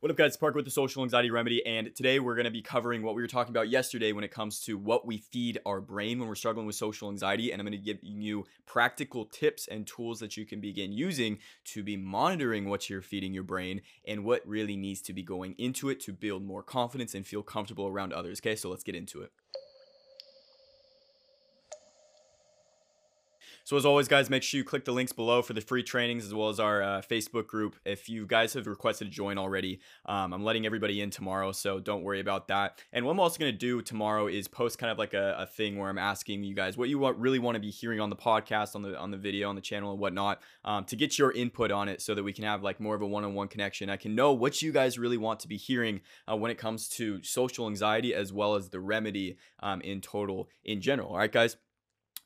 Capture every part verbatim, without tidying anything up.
What up guys, it's Parker with The Social Anxiety Remedy, and today we're going to be covering what we were talking about yesterday when it comes to what we feed our brain when we're struggling with social anxiety, and I'm going to give you practical tips and tools that you can begin using to be monitoring what you're feeding your brain and what really needs to be going into it to build more confidence and feel comfortable around others. Okay, so let's get into it. So as always, guys, make sure you click the links below for the free trainings as well as our uh, Facebook group. If you guys have requested to join already, um, I'm letting everybody in tomorrow, so don't worry about that. And what I'm also going to do tomorrow is post kind of like a, a thing where I'm asking you guys what you want, really want to be hearing on the podcast, on the on the video, on the channel and whatnot, um, to get your input on it so that we can have like more of a one-on-one connection. I can know what you guys really want to be hearing uh, when it comes to social anxiety as well as the remedy um, in total in general. All right, guys?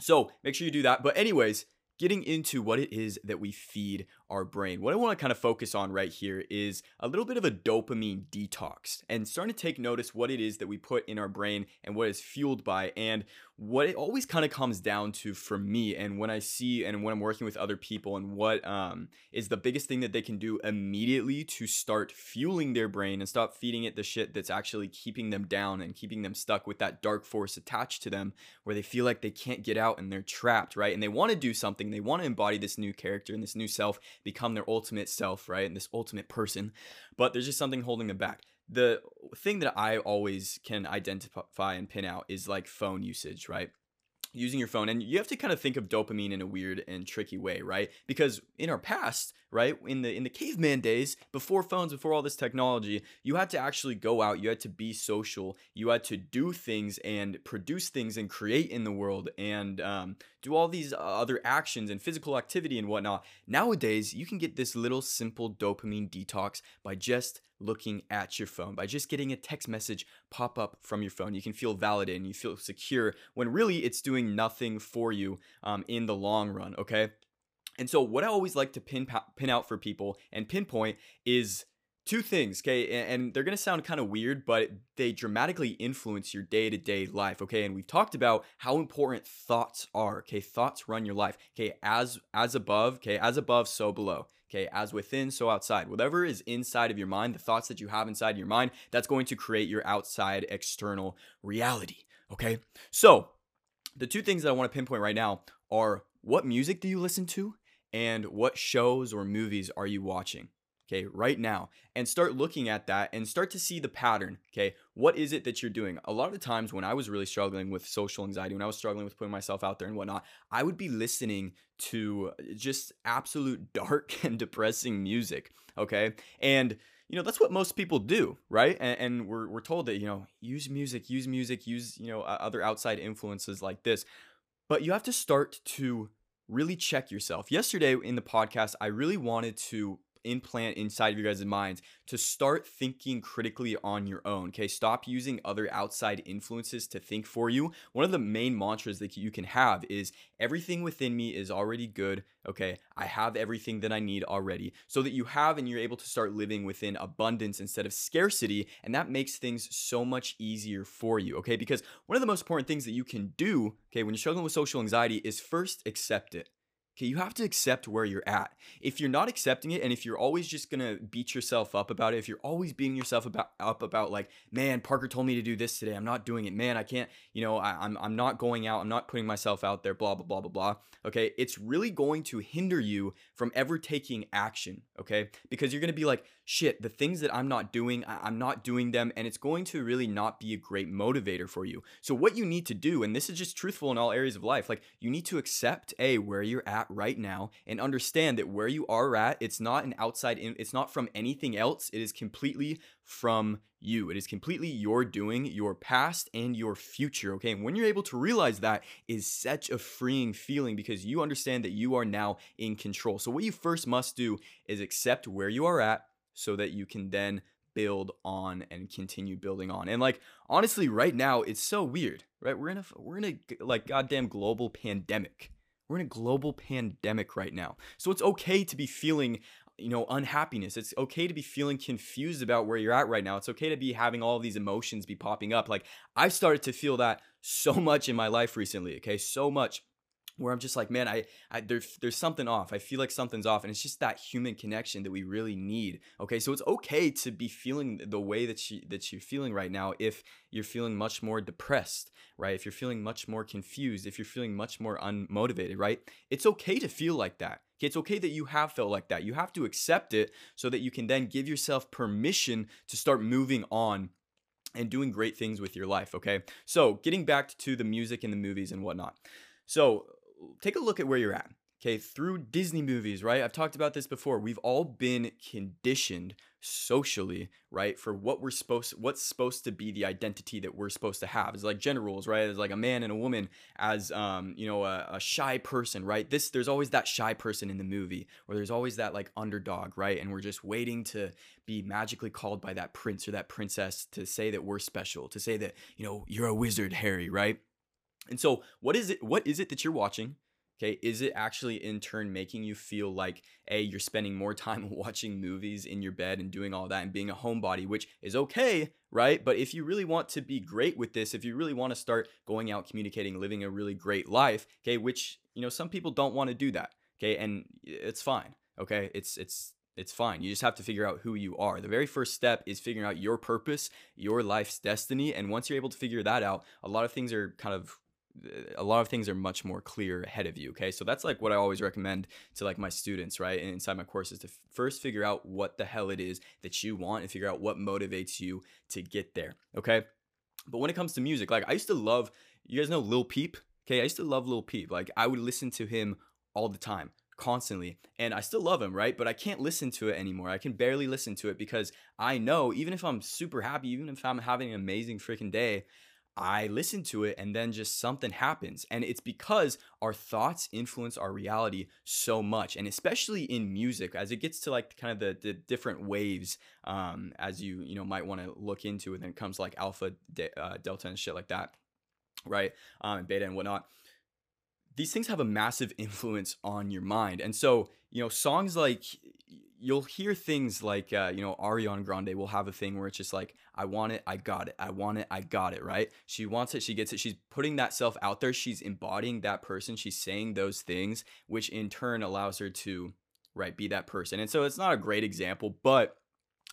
So make sure you do that. But anyways, getting into what it is that we feed our brain. What I want to kind of focus on right here is a little bit of a dopamine detox and starting to take notice what it is that we put in our brain and what it's fueled by. And what it always kind of comes down to for me, and when I see and when I'm working with other people, and what um, is the biggest thing that they can do immediately to start fueling their brain and stop feeding it the shit that's actually keeping them down and keeping them stuck with that dark force attached to them where they feel like they can't get out and they're trapped, right? And they want to do something. They want to embody this new character and this new self, become their ultimate self, right? And this ultimate person, but there's just something holding them back. The thing that I always can identify and pin out is like phone usage, right? Using your phone. And you have to kind of think of dopamine in a weird and tricky way, right? Because in our past, right, in the in the caveman days, before phones, before all this technology, you had to actually go out, you had to be social, you had to do things and produce things and create in the world and um, do all these other actions and physical activity and whatnot. Nowadays, you can get this little simple dopamine detox by just looking at your phone, by just getting a text message pop up from your phone. You can feel validated and you feel secure when really it's doing nothing for you um, in the long run, okay? And so what I always like to pin, pin out for people and pinpoint is two things, okay? And they're gonna sound kind of weird, but they dramatically influence your day-to-day life, okay? And we've talked about how important thoughts are, okay? Thoughts run your life, okay? As, as above, okay? As above, so below. Okay, as within, so outside. Whatever is inside of your mind, the thoughts that you have inside your mind, that's going to create your outside external reality, okay? So the two things that I want to pinpoint right now are what music do you listen to and what shows or movies are you watching, okay, right now. And start looking at that and start to see the pattern, okay? What is it that you're doing? A lot of the times when I was really struggling with social anxiety, when I was struggling with putting myself out there and whatnot, I would be listening to just absolute dark and depressing music, okay? And, you know, that's what most people do, right? And, and we're, we're told that, you know, use music, use music, use, you know, other outside influences like this. But you have to start to really check yourself. Yesterday in the podcast, I really wanted to implant inside of you guys' minds to start thinking critically on your own, okay? Stop using other outside influences to think for you. One of the main mantras that you can have is everything within me is already good, okay? I have everything that I need already, so that you have and you're able to start living within abundance instead of scarcity, and that makes things so much easier for you, okay? Because one of the most important things that you can do, okay, when you're struggling with social anxiety is first accept it. Okay, you have to accept where you're at. If you're not accepting it, and if you're always just gonna beat yourself up about it, if you're always beating yourself about, up about like, man, Parker told me to do this today, I'm not doing it, man, I can't, you know, I, I'm, I'm not going out, I'm not putting myself out there, blah, blah, blah, blah, blah, okay? It's really going to hinder you from ever taking action, okay? Because you're gonna be like, shit, the things that I'm not doing, I, I'm not doing them, and it's going to really not be a great motivator for you. So what you need to do, and this is just truthful in all areas of life, like you need to accept, A, where you're at right now, and understand that where you are at, it's not an outside in, it's not from anything else. It is completely from you. It is completely your doing, your past and your future, okay? And when you're able to realize that is such a freeing feeling because you understand that you are now in control. So what you first must do is accept where you are at so that you can then build on and continue building on. And like, honestly, right now it's so weird, right? We're in a, we're in a like goddamn global pandemic. We're in a global pandemic right now. So it's okay to be feeling, you know, unhappiness. It's okay to be feeling confused about where you're at right now. It's okay to be having all these emotions be popping up. Like I've started to feel that so much in my life recently, okay? So much where I'm just like, man, I, I there's, there's something off. I feel like something's off. And it's just that human connection that we really need. Okay. So it's okay to be feeling the way that you, that you're feeling right now. If you're feeling much more depressed, right? If you're feeling much more confused, if you're feeling much more unmotivated, right? It's okay to feel like that. Okay, it's okay that you have felt like that. You have to accept it so that you can then give yourself permission to start moving on and doing great things with your life. Okay. So getting back to the music and the movies and whatnot. So take a look at where you're at, okay, through Disney movies, right? I've talked about this before. We've all been conditioned socially, right, for what we're supposed, what's supposed to be the identity that we're supposed to have. It's like gender roles, right? It's like a man and a woman as, um, you know, a, a shy person, right? This, there's always that shy person in the movie, or there's always that like underdog, right? And we're just waiting to be magically called by that prince or that princess to say that we're special, to say that, you know, you're a wizard, Harry, right? And so what is it, what is it that you're watching? Okay. Is it actually in turn making you feel like, A, you're spending more time watching movies in your bed and doing all that and being a homebody, which is okay, right? But if you really want to be great with this, if you really want to start going out, communicating, living a really great life, okay, which, you know, some people don't want to do that. Okay. And it's fine. Okay. It's, it's, it's fine. You just have to figure out who you are. The very first step is figuring out your purpose, your life's destiny. And once you're able to figure that out, a lot of things are kind of a lot of things are much more clear ahead of you. Okay. So that's like what I always recommend to like my students, right? And inside my courses, to first figure out what the hell it is that you want and figure out what motivates you to get there. Okay. But when it comes to music, like I used to love, you guys know Lil Peep. Okay. I used to love Lil Peep. Like I would listen to him all the time, constantly. And I still love him, right? But I can't listen to it anymore. I can barely listen to it because I know even if I'm super happy, even if I'm having an amazing freaking day, I listen to it and then just something happens. And it's because our thoughts influence our reality so much. And especially in music, as it gets to like kind of the, the different waves, um, as you, you know, might want to look into, and then it comes like alpha, de uh, delta and shit like that, right? Um, and beta and whatnot. These things have a massive influence on your mind. And so, you know, songs like, you'll hear things like, uh, you know, Ariana Grande will have a thing where it's just like, I want it, I got it, I want it, I got it, right? She wants it, she gets it. She's putting that self out there. She's embodying that person. She's saying those things, which in turn allows her to, right, be that person. And so it's not a great example, but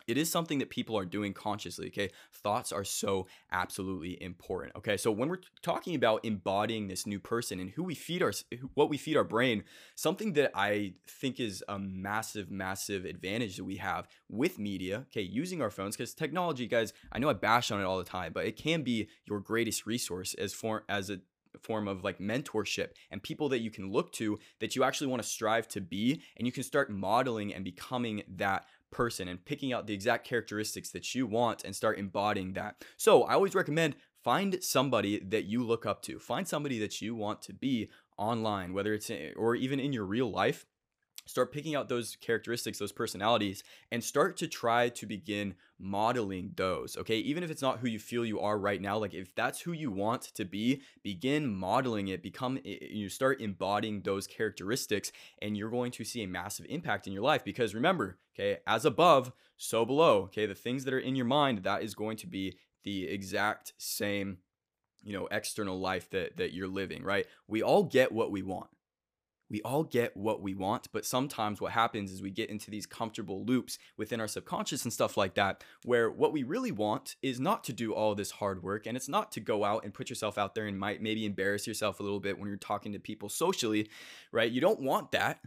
it is something that people are doing consciously, okay? Thoughts are so absolutely important, okay? So when we're talking about embodying this new person and who we feed our, what we feed our brain, something that I think is a massive, massive advantage that we have with media, okay, using our phones, because technology, guys, I know I bash on it all the time, but it can be your greatest resource as for, as a form of like mentorship and people that you can look to that you actually want to strive to be, and you can start modeling and becoming that person and picking out the exact characteristics that you want and start embodying that. So I always recommend find somebody that you look up to, find somebody that you want to be online, whether it's in, or even in your real life. Start picking out those characteristics, those personalities, and start to try to begin modeling those. Okay. Even if it's not who you feel you are right now, like if that's who you want to be, begin modeling it, become, you start embodying those characteristics, and you're going to see a massive impact in your life. Because remember, okay, as above, so below, okay, the things that are in your mind, that is going to be the exact same, you know, external life that, that you're living, right? We all get what we want. We all get what we want, but sometimes what happens is we get into these comfortable loops within our subconscious and stuff like that, where what we really want is not to do all this hard work, and it's not to go out and put yourself out there and might maybe embarrass yourself a little bit when you're talking to people socially, right? You don't want that,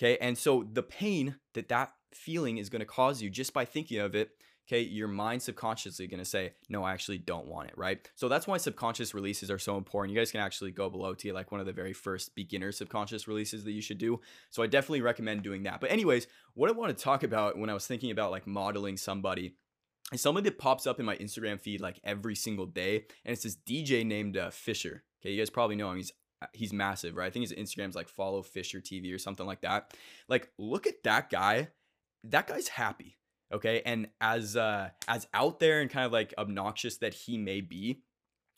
okay? And so the pain that that feeling is going to cause you just by thinking of it, okay, your mind subconsciously going to say, no, I actually don't want it, right? So that's why subconscious releases are so important. You guys can actually go below to like one of the very first beginner subconscious releases that you should do. So I definitely recommend doing that. But anyways, what I want to talk about when I was thinking about like modeling somebody is somebody that pops up in my Instagram feed like every single day. And it's this D J named uh, Fisher. Okay, you guys probably know him. He's he's massive, right? I think his Instagram's like follow Fisher T V or something like that. Like, look at that guy. That guy's happy. Okay. And as, uh, as out there and kind of like obnoxious that he may be,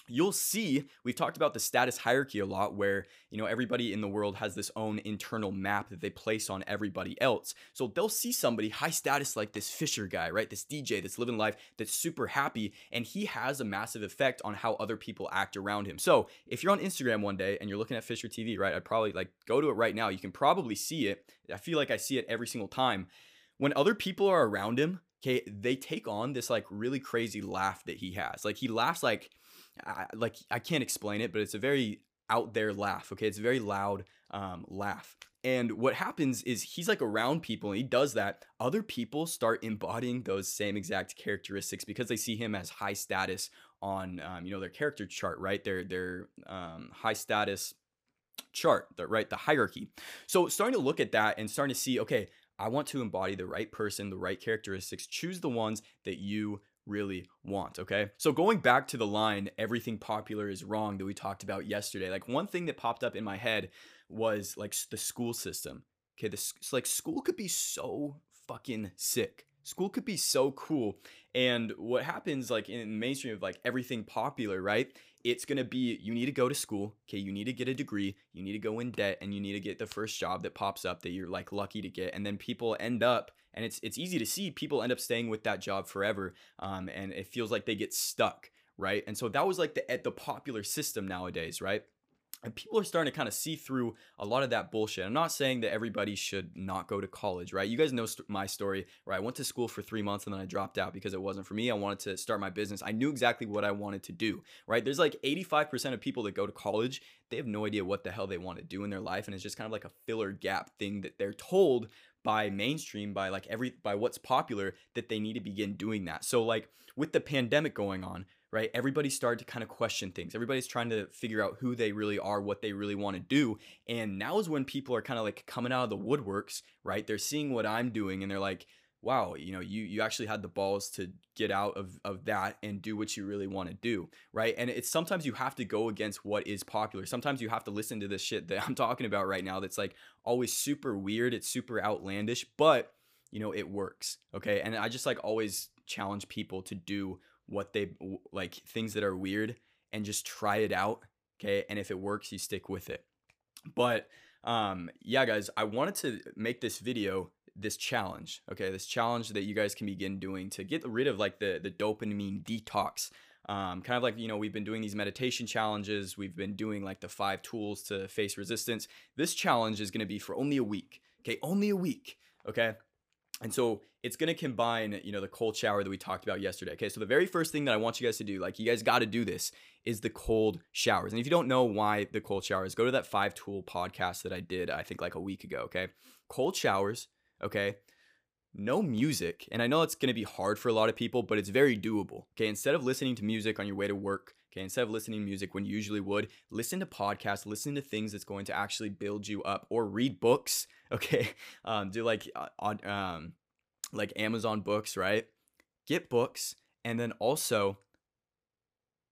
you'll see, we've talked about the status hierarchy a lot, where, you know, everybody in the world has this own internal map that they place on everybody else. So they'll see somebody high status like this Fisher guy, right? This D J that's living life, that's super happy, and he has a massive effect on how other people act around him. So if you're on Instagram one day and you're looking at Fisher T V, right? I'd probably like go to it right now. You can probably see it. I feel like I see it every single time. When other people are around him, okay, they take on this like really crazy laugh that he has. Like he laughs like, I, like I can't explain it, but it's a very out there laugh. Okay, it's a very loud um, laugh. And what happens is he's like around people and he does that. Other people start embodying those same exact characteristics because they see him as high status on um, you know, their character chart, right? Their their um, high status chart, the, right? The hierarchy. So starting to look at that and starting to see, okay, I want to embody the right person, the right characteristics. Choose the ones that you really want, okay? So going back to the line, everything popular is wrong, that we talked about yesterday, like one thing that popped up in my head was like the school system, okay? This, like, school could be so fucking sick. School could be so cool. And what happens like in mainstream of like everything popular, right? It's going to be, you need to go to school. Okay. You need to get a degree. You need to go in debt, and you need to get the first job that pops up that you're like lucky to get. And then people end up, and it's, it's easy to see people end up staying with that job forever. Um, and it feels like they get stuck. Right. And so that was like the, the popular system nowadays. Right. And people are starting to kind of see through a lot of that bullshit. I'm not saying that everybody should not go to college, right? You guys know st- my story where I went to school for three months and then I dropped out because it wasn't for me. I wanted to start my business. I knew exactly what I wanted to do, right? There's like eighty-five percent of people that go to college, they have no idea what the hell they want to do in their life. And it's just kind of like a filler gap thing that they're told by mainstream, by like every, by what's popular, that they need to begin doing that. So like with the pandemic going on, right? Everybody started to kind of question things. Everybody's trying to figure out who they really are, what they really want to do. And now is when people are kind of like coming out of the woodworks, right? They're seeing what I'm doing and they're like, wow, you know, you, you actually had the balls to get out of, of that and do what you really want to do, right? And it's sometimes you have to go against what is popular. Sometimes you have to listen to this shit that I'm talking about right now that's like always super weird. It's super outlandish, but you know, it works, okay? And I just like always challenge people to do what they like, things that are weird, and just try it out. Okay. And if it works, you stick with it. But, um, yeah, guys, I wanted to make this video, this challenge. Okay. This challenge that you guys can begin doing to get rid of like the, the dopamine detox. Um, kind of like, you know, we've been doing these meditation challenges. We've been doing like the five tools to face resistance. This challenge is going to be for only a week. Okay. Only a week. Okay. And so it's going to combine, you know, the cold shower that we talked about yesterday. Okay. So the very first thing that I want you guys to do, like you guys got to do this, is the cold showers. And if you don't know why the cold showers, go to that five tool podcast that I did, I think like a week ago. Okay. Cold showers. Okay. No music. And I know it's going to be hard for a lot of people, but it's very doable. Okay. Instead of listening to music on your way to work, okay, instead of listening to music when you usually would, listen to podcasts, listen to things that's going to actually build you up, or read books. Okay. Um, do like, uh, um, like Amazon books, right? Get books. And then also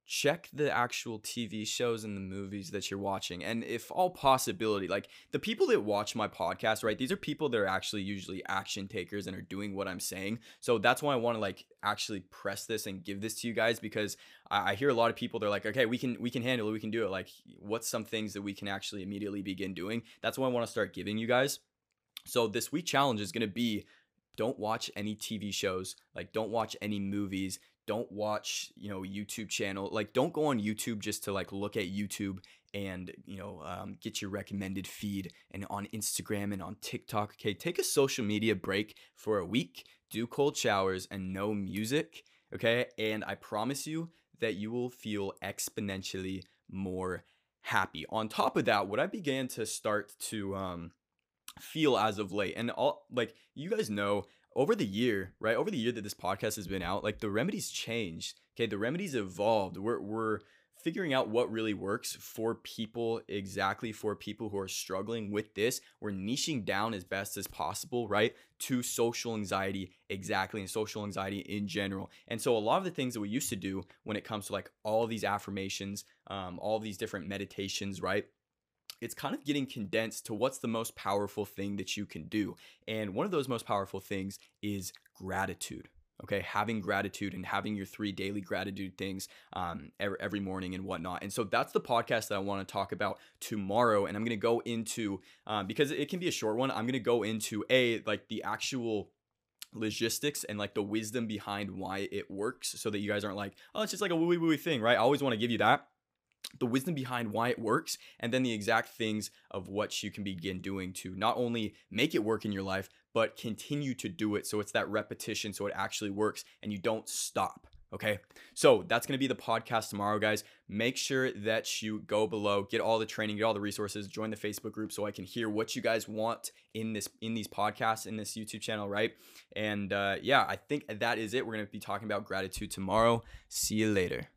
check the actual T V shows and the movies that you're watching. And if all possibility, like the people that watch my podcast, right? These are people that are actually usually action takers and are doing what I'm saying. So that's why I want to like actually press this and give this to you guys, because I, I hear a lot of people, they're like, okay, we can, we can handle it. We can do it. Like, what's some things that we can actually immediately begin doing? That's why I want to start giving you guys. So this week challenge is going to be, don't watch any T V shows. Like don't watch any movies. Don't watch, you know, YouTube channel, like don't go on YouTube just to like look at YouTube and, you know, um, get your recommended feed, and on Instagram and on TikTok. Okay. Take a social media break for a week, do cold showers and no music. Okay. And I promise you that you will feel exponentially more happy. On top of that, what I began to start to, um, feel as of late, and all, like you guys know, over the year, right? Over the year that this podcast has been out, like the remedies changed. Okay. The remedies evolved. We're, we're figuring out what really works for people, exactly for people who are struggling with this. We're niching down as best as possible, right? To social anxiety, exactly. And social anxiety in general. And so a lot of the things that we used to do when it comes to like all these affirmations, um, all these different meditations, right? It's kind of getting condensed to what's the most powerful thing that you can do. And one of those most powerful things is gratitude. Okay, having gratitude and having your three daily gratitude things um, every, every morning and whatnot. And so that's the podcast that I want to talk about tomorrow. And I'm going to go into, um, because it can be a short one, I'm going to go into a, like the actual logistics and like the wisdom behind why it works, so that you guys aren't like, oh, it's just like a wooey wooey thing, right? I always want to give you that. The wisdom behind why it works, and then the exact things of what you can begin doing to not only make it work in your life, but continue to do it. So it's that repetition, so it actually works and you don't stop. Okay, so that's going to be the podcast tomorrow, guys. Make sure that you go below, get all the training, get all the resources, join the Facebook group so I can hear what you guys want in this, in these podcasts, in this YouTube channel, right? And uh, yeah, I think that is it. We're going to be talking about gratitude tomorrow. See you later.